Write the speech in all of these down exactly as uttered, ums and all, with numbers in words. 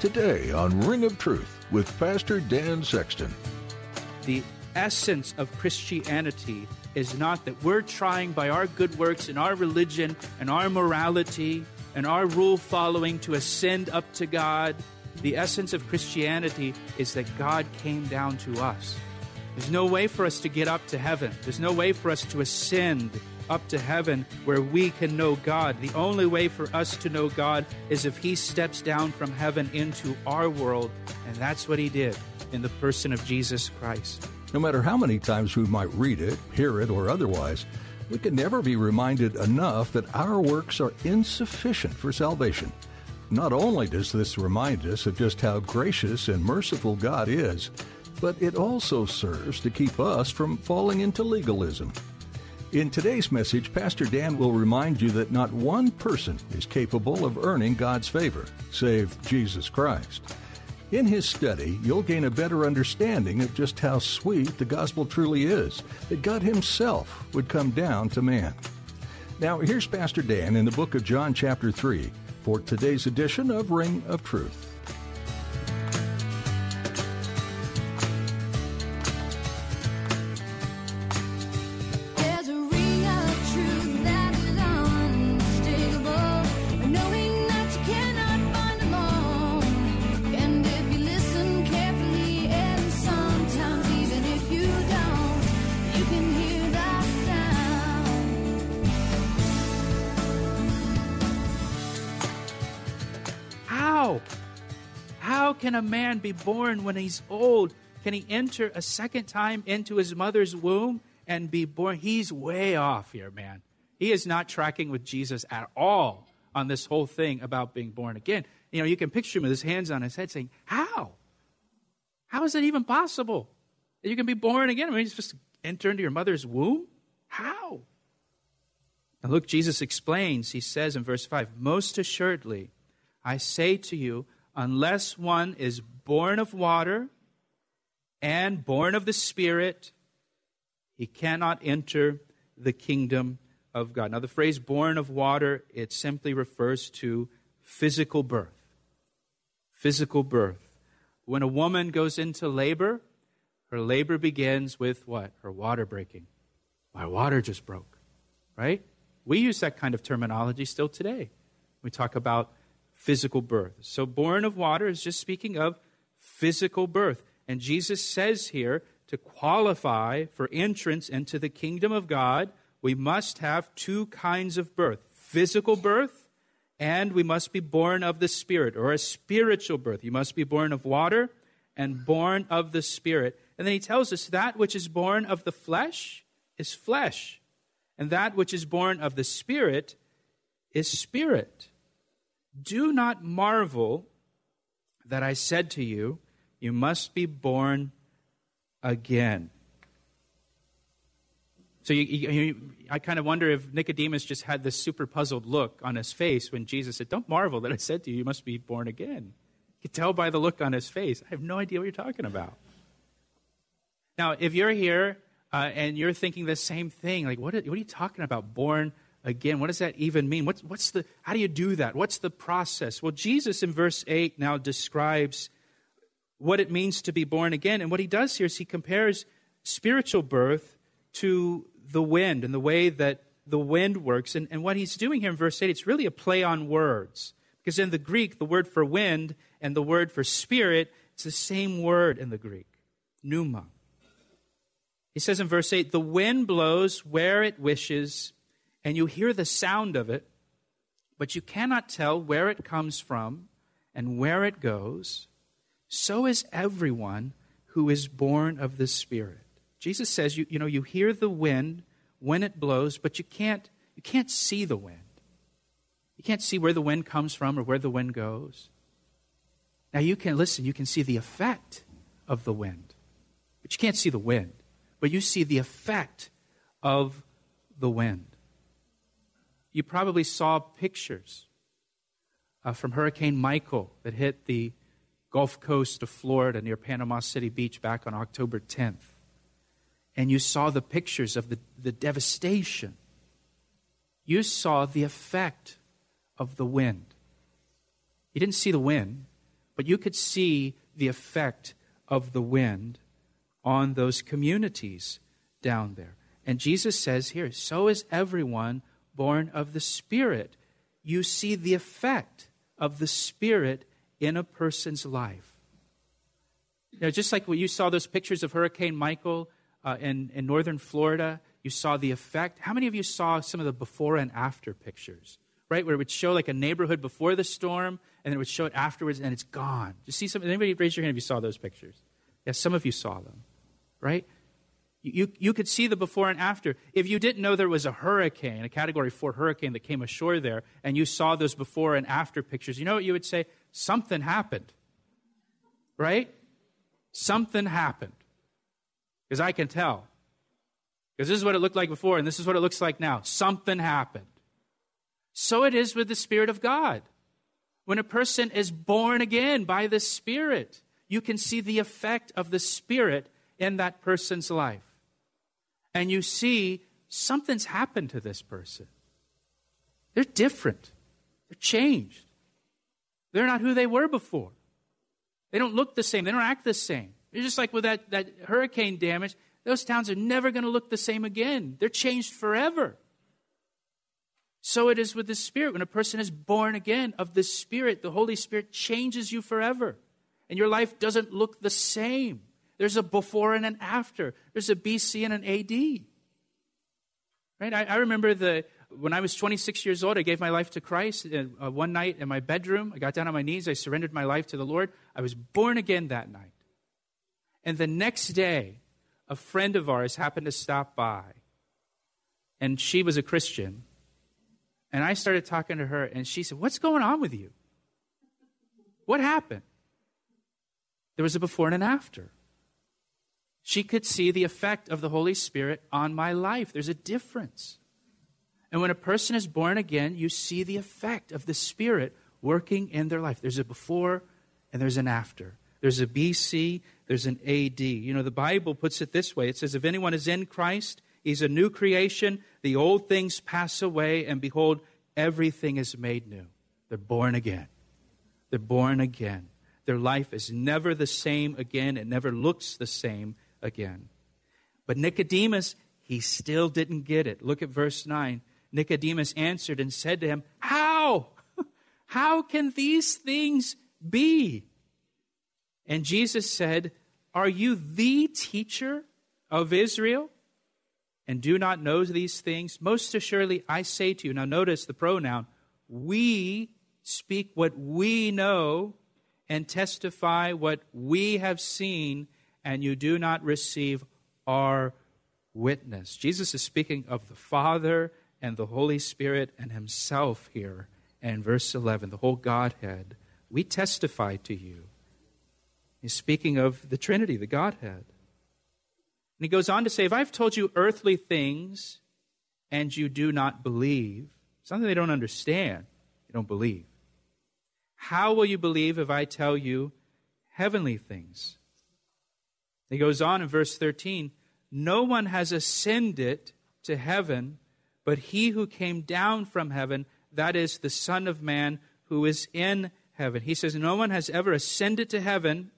Today on Ring of Truth with Pastor Dan Sexton. The essence of Christianity is not that we're trying by our good works and our religion and our morality and our rule following to ascend up to God. The essence of Christianity is that God came down to us. There's no way for us to get up to heaven. There's no way for us to ascend up to heaven where we can know God. The only way for us to know God is if he steps down from heaven into our world, and that's what he did in the person of Jesus Christ. No matter how many times we might read it, hear it, or otherwise, we can never be reminded enough that our works are insufficient for salvation. Not only does this remind us of just how gracious and merciful God is, but it also serves to keep us from falling into legalism. In today's message, Pastor Dan will remind you that not one person is capable of earning God's favor, save Jesus Christ. In his study, you'll gain a better understanding of just how sweet the gospel truly is, that God himself would come down to man. Now, here's Pastor Dan in the book of John chapter three for today's edition of Ring of Truth. Can a man be born when he's old? Can he enter a second time into his mother's womb and be born? He's way off here, man. He is not tracking with Jesus at all on this whole thing about being born again. You know, you can picture him with his hands on his head saying, how? How is it even possible that you can be born again? I mean, just enter into your mother's womb? How? Now look, Jesus explains, he says in verse five, most assuredly, I say to you, unless one is born of water and born of the Spirit, he cannot enter the kingdom of God. Now, the phrase born of water, it simply refers to physical birth. Physical birth. When a woman goes into labor, her labor begins with what? Her water breaking. My water just broke, right? We use that kind of terminology still today. We talk about physical birth. So born of water is just speaking of physical birth. And Jesus says here, to qualify for entrance into the kingdom of God, we must have two kinds of birth. Physical birth, and we must be born of the Spirit, or a spiritual birth. You must be born of water and born of the Spirit. And then he tells us that which is born of the flesh is flesh, and that which is born of the Spirit is spirit. Do not marvel that I said to you, you must be born again. So you, you, I kind of wonder if Nicodemus just had this super puzzled look on his face when Jesus said, don't marvel that I said to you, you must be born again. You can tell by the look on his face. I have no idea what you're talking about. Now, if you're here uh, and you're thinking the same thing, like, what are, what are you talking about, born again? Again, what does that even mean? What's, what's the? How do you do that? What's the process? Well, Jesus in verse eight now describes what it means to be born again. And what he does here is he compares spiritual birth to the wind and the way that the wind works. And, and what he's doing here in verse eight, it's really a play on words. Because in the Greek, the word for wind and the word for spirit, it's the same word in the Greek, pneuma. He says in verse eight, the wind blows where it wishes, and you hear the sound of it, but you cannot tell where it comes from and where it goes. So is everyone who is born of the Spirit. Jesus says, you, you know, you hear the wind when it blows, but you can't, you can't see the wind. You can't see where the wind comes from or where the wind goes. Now you can, listen, you can see the effect of the wind, but you can't see the wind. But you see the effect of the wind. You probably saw pictures uh, from Hurricane Michael that hit the Gulf Coast of Florida near Panama City Beach back on October tenth. And you saw the pictures of the, the devastation. You saw the effect of the wind. You didn't see the wind, but you could see the effect of the wind on those communities down there. And Jesus says here, so is everyone born of the Spirit. You see the effect of the Spirit in a person's life. You know, just like when you saw those pictures of Hurricane Michael uh, in, in northern Florida, you saw the effect. How many of you saw some of the before and after pictures, right? Where it would show like a neighborhood before the storm, and then it would show it afterwards, and it's gone. Did you see some? Anybody raise your hand if you saw those pictures? Yes, some of you saw them, right? You, you could see the before and after. If you didn't know there was a hurricane, a Category four hurricane that came ashore there, and you saw those before and after pictures, you know what you would say? Something happened, right? Something happened. Because I can tell. Because this is what it looked like before, and this is what it looks like now. Something happened. So it is with the Spirit of God. When a person is born again by the Spirit, you can see the effect of the Spirit in that person's life. And you see something's happened to this person. They're different. They're changed. They're not who they were before. They don't look the same. They don't act the same. It's just like with that, that hurricane damage, those towns are never going to look the same again. They're changed forever. So it is with the Spirit. When a person is born again of the Spirit, the Holy Spirit changes you forever. And your life doesn't look the same. There's a before and an after. There's a B C and an A D. Right? I, I remember the when I was twenty-six years old, I gave my life to Christ. And, uh, one night in my bedroom, I got down on my knees. I surrendered my life to the Lord. I was born again that night. And the next day, a friend of ours happened to stop by. And she was a Christian. And I started talking to her. And she said, "What's going on with you? What happened?" There was a before and an after. She could see the effect of the Holy Spirit on my life. There's a difference. And when a person is born again, you see the effect of the Spirit working in their life. There's a before and there's an after. There's a B C, there's an A D. You know, the Bible puts it this way. It says, if anyone is in Christ, he's a new creation. The old things pass away, and behold, everything is made new. They're born again. They're born again. Their life is never the same again. It never looks the same again. But Nicodemus, he still didn't get it. Look at verse nine. Nicodemus answered and said to him, How? How can these things be? And Jesus said, Are you the teacher of Israel and do not know these things? Most assuredly, I say to you, now notice the pronoun, we speak what we know and testify what we have seen, and you do not receive our witness. Jesus is speaking of the Father and the Holy Spirit and himself here. And verse eleven, the whole Godhead, we testify to you. He's speaking of the Trinity, the Godhead. And he goes on to say, if I've told you earthly things and you do not believe, something they don't understand, they don't believe. How will you believe if I tell you heavenly things? He goes on in verse thirteen, no one has ascended to heaven, but he who came down from heaven, that is the Son of Man who is in heaven. He says, no one has ever ascended to heaven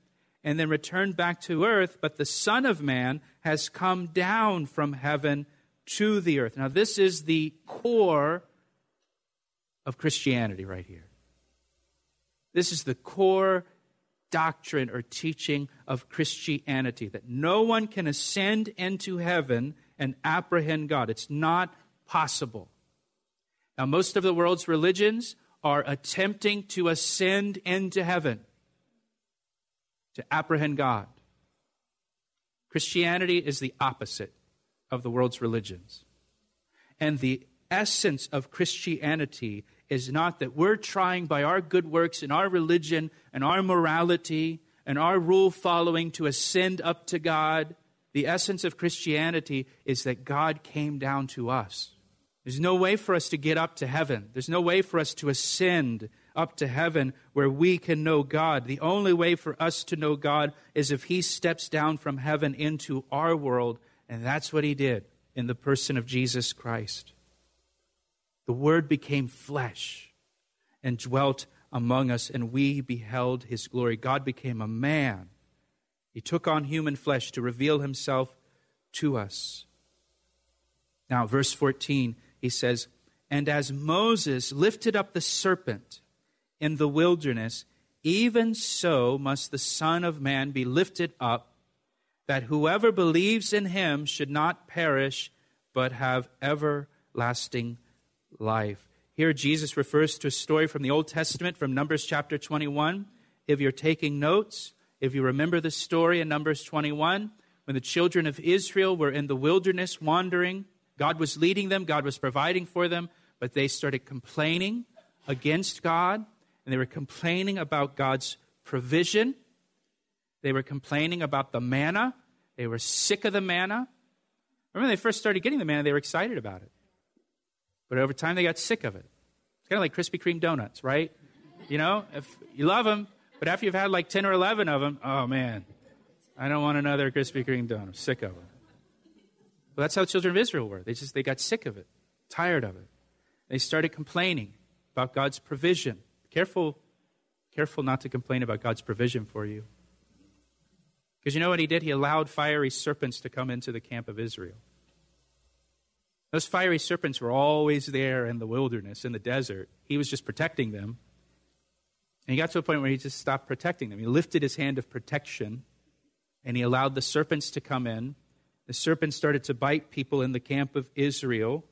and then returned back to earth, but the Son of Man has come down from heaven to the earth. Now, this is the core of Christianity right here. This is the core doctrine or teaching of Christianity, that no one can ascend into heaven and apprehend God. It's not possible. Now, most of the world's religions are attempting to ascend into heaven, to apprehend God. Christianity is the opposite of the world's religions. And the essence of Christianity is not that we're trying by our good works and our religion and our morality and our rule following to ascend up to God. The essence of Christianity is that God came down to us. There's no way for us to get up to heaven. There's no way for us to ascend up to heaven where we can know God. The only way for us to know God is if he steps down from heaven into our world. And that's what he did in the person of Jesus Christ. The Word became flesh and dwelt among us, and we beheld his glory. God became a man. He took on human flesh to reveal himself to us. Now, verse fourteen, he says, "And as Moses lifted up the serpent in the wilderness, even so must the Son of Man be lifted up, that whoever believes in him should not perish, but have everlasting life." Here Jesus refers to a story from the Old Testament, from Numbers chapter twenty-one. If you're taking notes, if you remember the story in Numbers twenty-one, when the children of Israel were in the wilderness wandering, God was leading them, God was providing for them, but they started complaining against God, and they were complaining about God's provision. They were complaining about the manna. They were sick of the manna. Remember, when they first started getting the manna, they were excited about it. But over time, they got sick of it. It's kind of like Krispy Kreme donuts, right? You know, if you love them, but after you've had like ten or eleven of them, oh, man, I don't want another Krispy Kreme donut. I'm sick of them. Well, that's how the children of Israel were. They just, they got sick of it, tired of it. They started complaining about God's provision. Careful, careful not to complain about God's provision for you. Because you know what he did? He allowed fiery serpents to come into the camp of Israel. Those fiery serpents were always there in the wilderness, in the desert. He was just protecting them. And he got to a point where he just stopped protecting them. He lifted his hand of protection, and he allowed the serpents to come in. The serpents started to bite people in the camp of Israel,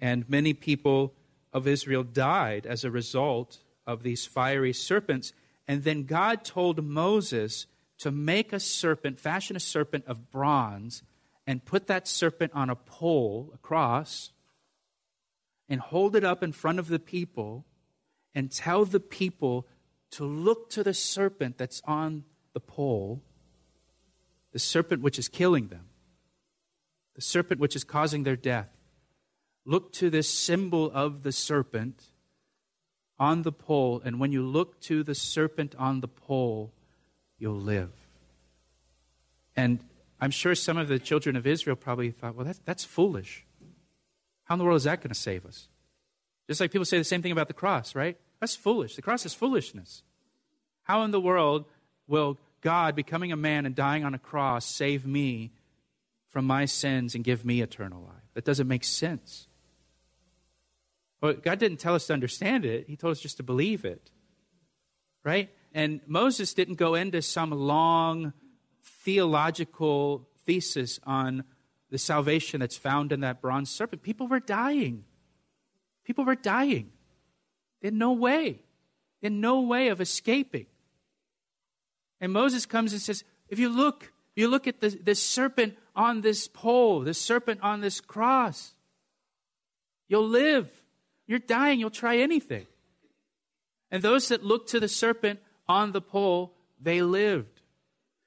and many people of Israel died as a result of these fiery serpents. And then God told Moses to make a serpent, fashion a serpent of bronze, and put that serpent on a pole, a cross, and hold it up in front of the people and tell the people to look to the serpent that's on the pole, the serpent which is killing them, the serpent which is causing their death. Look to this symbol of the serpent on the pole, and when you look to the serpent on the pole, you'll live. And I'm sure some of the children of Israel probably thought, well, that's, that's foolish. How in the world is that going to save us? Just like people say the same thing about the cross, right? That's foolish. The cross is foolishness. How in the world will God becoming a man and dying on a cross save me from my sins and give me eternal life? That doesn't make sense. Well, God didn't tell us to understand it. He told us just to believe it, right? And Moses didn't go into some long theological thesis on the salvation that's found in that bronze serpent. People were dying. People were dying. They had no way. They had no way of escaping. And Moses comes and says, if you look, if you look at the, this serpent on this pole, this serpent on this cross, you'll live. You're dying. You'll try anything. And those that look to the serpent on the pole, they lived.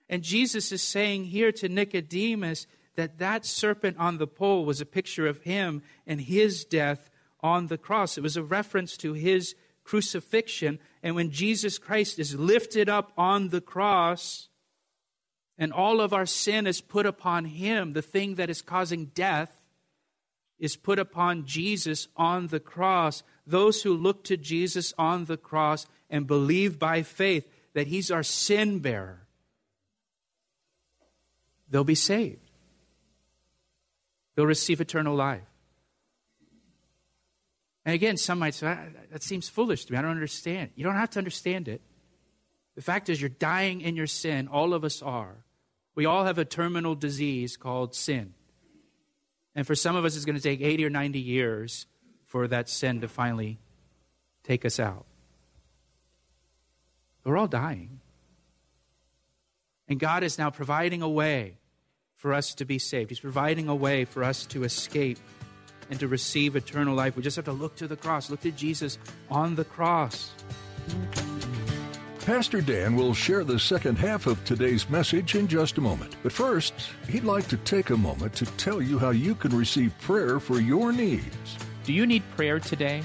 And Jesus is saying here to Nicodemus that that serpent on the pole was a picture of him and his death on the cross. It was a reference to his crucifixion. And when Jesus Christ is lifted up on the cross and all of our sin is put upon him, the thing that is causing death is put upon Jesus on the cross. Those who look to Jesus on the cross and believe by faith that he's our sin bearer, they'll be saved. They'll receive eternal life. And again, some might say, that seems foolish to me. I don't understand. You don't have to understand it. The fact is, you're dying in your sin. All of us are. We all have a terminal disease called sin. And for some of us, it's going to take eighty or ninety years for that sin to finally take us out. We're all dying. And God is now providing a way for us to be saved. He's providing a way for us to escape and to receive eternal life. We just have to look to the cross, look to Jesus on the cross. Pastor Dan will share the second half of today's message in just a moment. But first, he'd like to take a moment to tell you how you can receive prayer for your needs. Do you need prayer today?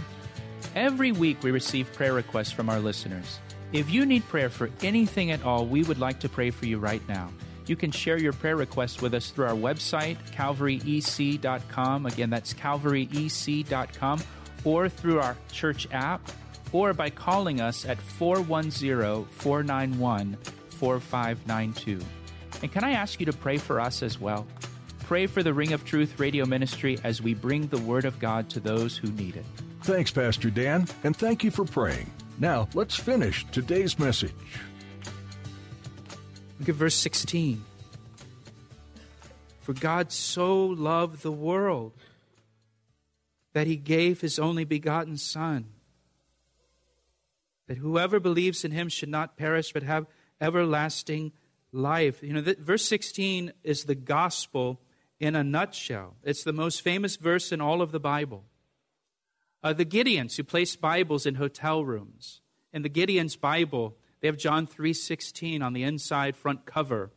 Every week we receive prayer requests from our listeners. If you need prayer for anything at all, we would like to pray for you right now. You can share your prayer requests with us through our website, calvary e c dot com. Again, that's calvary e c dot com, or through our church app, or by calling us at four one zero, four nine one, four five nine two. And can I ask you to pray for us as well? Pray for the Ring of Truth radio ministry as we bring the Word of God to those who need it. Thanks, Pastor Dan, and thank you for praying. Now, let's finish today's message. Look at verse sixteen. For God so loved the world that He gave His only begotten Son, that whoever believes in Him should not perish but have everlasting life. You know, that verse sixteen is the gospel in a nutshell. It's the most famous verse in all of the Bible. Uh, the Gideons, who placed Bibles in hotel rooms. In the Gideons' Bible, they have John three sixteen on the inside front cover,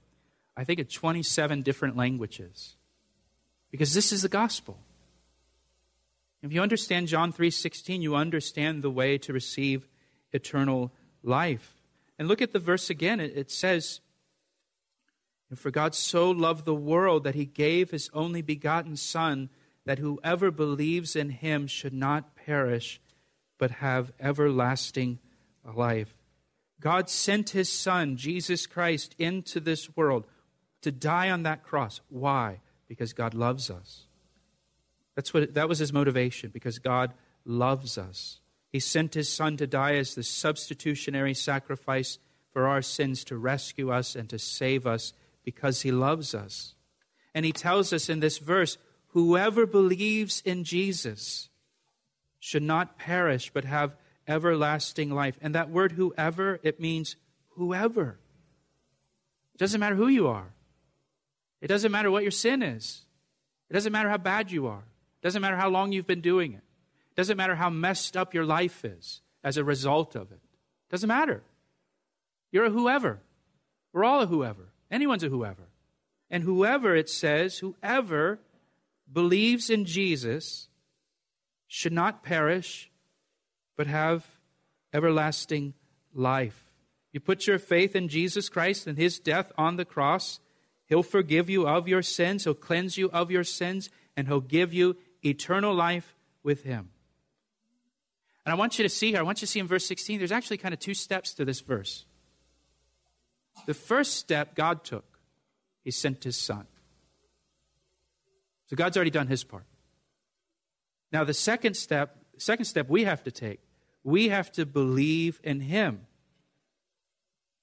I think in twenty-seven different languages. Because this is the gospel. If you understand John three sixteen, you understand the way to receive eternal life. And look at the verse again. It, it says, "For God so loved the world that He gave His only begotten Son, that whoever believes in Him should not perish, but have everlasting life." God sent His Son, Jesus Christ, into this world to die on that cross. Why? Because God loves us. That's what that was His motivation, because God loves us. He sent His Son to die as the substitutionary sacrifice for our sins, to rescue us and to save us, because He loves us. And He tells us in this verse, whoever believes in Jesus should not perish but have everlasting life. And that word whoever, it means whoever. It doesn't matter who you are. It doesn't matter what your sin is. It doesn't matter how bad you are. It doesn't matter how long you've been doing it. It doesn't matter how messed up your life is as a result of it. It doesn't matter. You're a whoever. We're all a whoever. Anyone's a whoever. And whoever, it says, whoever believes in Jesus should not perish, but have everlasting life. You put your faith in Jesus Christ and His death on the cross, He'll forgive you of your sins, He'll cleanse you of your sins, and He'll give you eternal life with Him. And I want you to see here, I want you to see in verse sixteen, there's actually kind of two steps to this verse. The first step God took, He sent His Son. So God's already done His part. Now the second step, second step we have to take, we have to believe in Him.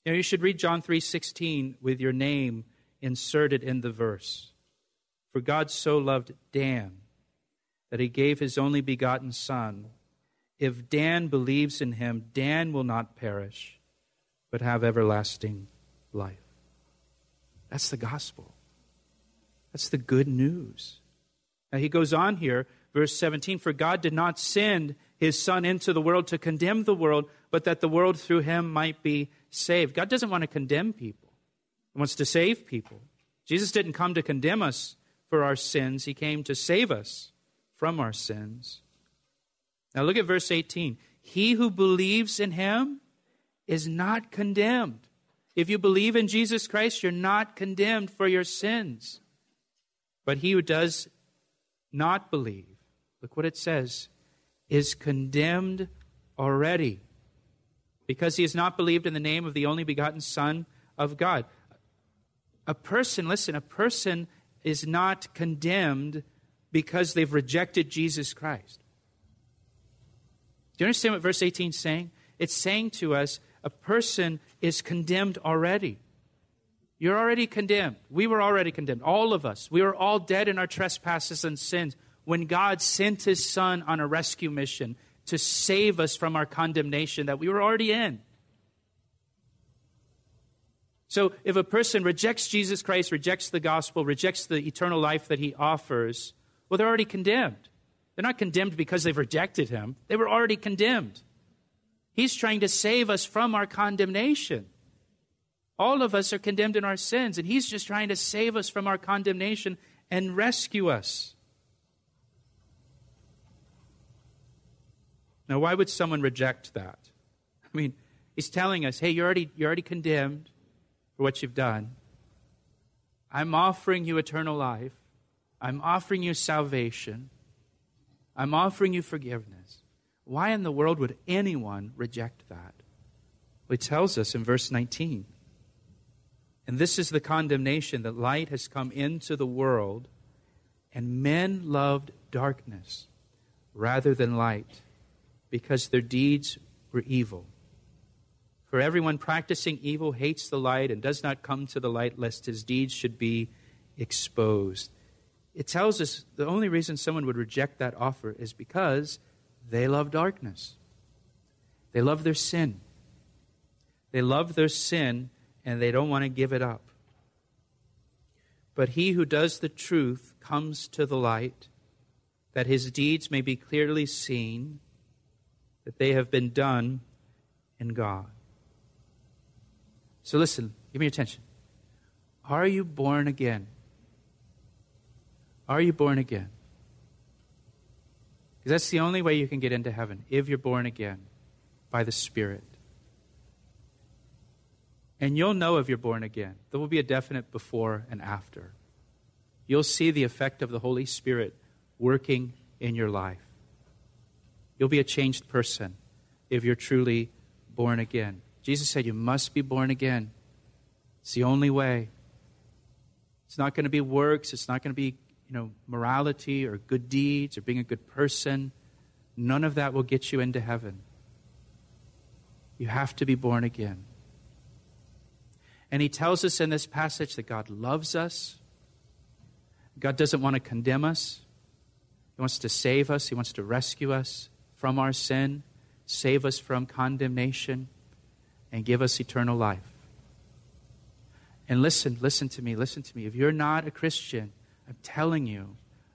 You know, you should read John three sixteen with your name inserted in the verse. For God so loved Dan that He gave His only begotten Son. If Dan believes in Him, Dan will not perish, but have everlasting life. That's the gospel. That's the good news. Now he goes on here, verse seventeen, for God did not send His Son into the world to condemn the world, but that the world through Him might be saved. God doesn't want to condemn people. He wants to save people. Jesus didn't come to condemn us for our sins. He came to save us from our sins. Now look at verse eighteen. He who believes in Him is not condemned. If you believe in Jesus Christ, you're not condemned for your sins. But he who does not believe, look what it says, is condemned already, because he has not believed in the name of the only begotten Son of God. A person, listen, a person is not condemned because they've rejected Jesus Christ. Do you understand what verse eighteen is saying? It's saying to us, a person is condemned already. You're already condemned. We were already condemned. All of us. We were all dead in our trespasses and sins when God sent His Son on a rescue mission to save us from our condemnation that we were already in. So if a person rejects Jesus Christ, rejects the gospel, rejects the eternal life that He offers, well, they're already condemned. They're not condemned because they've rejected him. They were already condemned. He's trying to save us from our condemnation. All of us are condemned in our sins, and he's just trying to save us from our condemnation and rescue us. Now, why would someone reject that? I mean, he's telling us, hey, you're already, you're already condemned for what you've done. I'm offering you eternal life. I'm offering you salvation. I'm offering you forgiveness. Why in the world would anyone reject that? Well, he tells us in verse nineteen. And this is the condemnation, that light has come into the world, and men loved darkness rather than light, because their deeds were evil. For everyone practicing evil hates the light and does not come to the light, lest his deeds should be exposed. It tells us the only reason someone would reject that offer is because they love darkness. They love their sin. They love their sin, and they don't want to give it up. But he who does the truth comes to the light, that his deeds may be clearly seen, that they have been done in God. So listen, give me your attention. Are you born again? Are you born again? Because that's the only way you can get into heaven, if you're born again, by the Spirit. And you'll know if you're born again. There will be a definite before and after. You'll see the effect of the Holy Spirit working in your life. You'll be a changed person if you're truly born again. Jesus said you must be born again. It's the only way. It's not going to be works. It's not going to be, you know, morality or good deeds or being a good person. None of that will get you into heaven. You have to be born again. And he tells us in this passage that God loves us. God doesn't want to condemn us. He wants to save us. He wants to rescue us from our sin, save us from condemnation, and give us eternal life. And listen, listen to me, listen to me. If you're not a Christian, I'm telling you,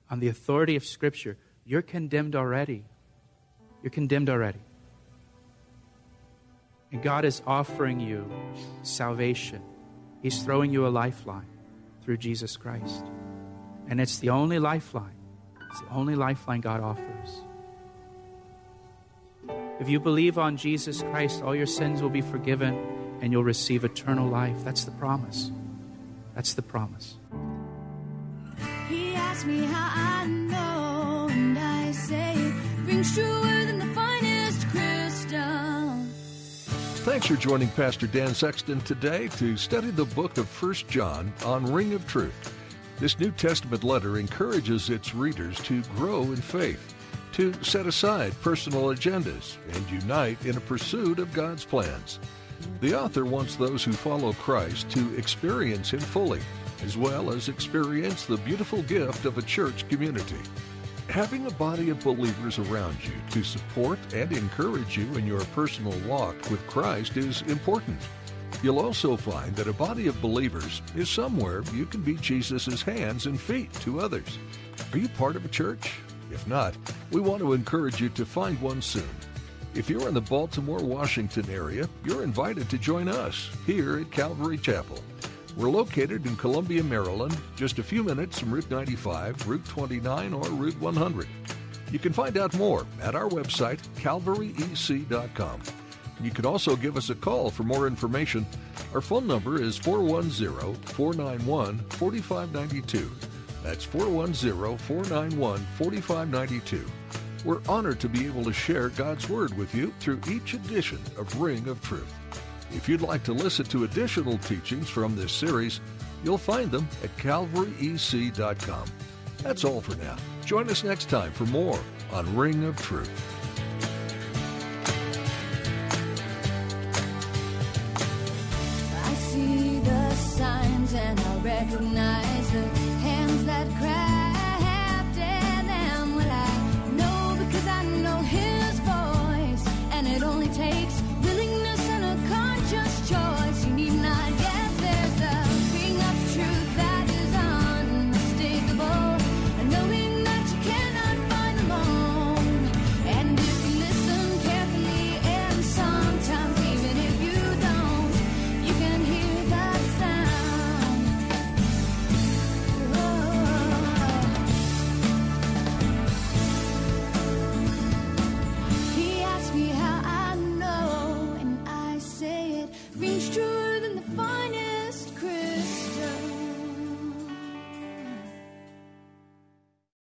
on the authority of Scripture, you're condemned already. You're condemned already. And God is offering you salvation. He's throwing you a lifeline through Jesus Christ. And it's the only lifeline. It's the only lifeline God offers. If you believe on Jesus Christ, all your sins will be forgiven and you'll receive eternal life. That's the promise. That's the promise. He asked me how I know, and I say it rings truer than the finest crystal. Thanks for joining Pastor Dan Sexton today to study the book of First John on Ring of Truth. This New Testament letter encourages its readers to grow in faith, to set aside personal agendas, and unite in a pursuit of God's plans. The author wants those who follow Christ to experience Him fully, as well as experience the beautiful gift of a church community. Having a body of believers around you to support and encourage you in your personal walk with Christ is important. You'll also find that a body of believers is somewhere you can be Jesus' hands and feet to others. Are you part of a church? If not, we want to encourage you to find one soon. If you're in the Baltimore, Washington area, you're invited to join us here at Calvary Chapel. We're located in Columbia, Maryland, just a few minutes from Route ninety-five, Route twenty-nine, or Route one hundred. You can find out more at our website, calvary e c dot com. You can also give us a call for more information. Our phone number is four one zero, four nine one, four five nine two. That's four one zero, four nine one, four five nine two. We're honored to be able to share God's Word with you through each edition of Ring of Truth. If you'd like to listen to additional teachings from this series, you'll find them at calvary e c dot com. That's all for now. Join us next time for more on Ring of Truth.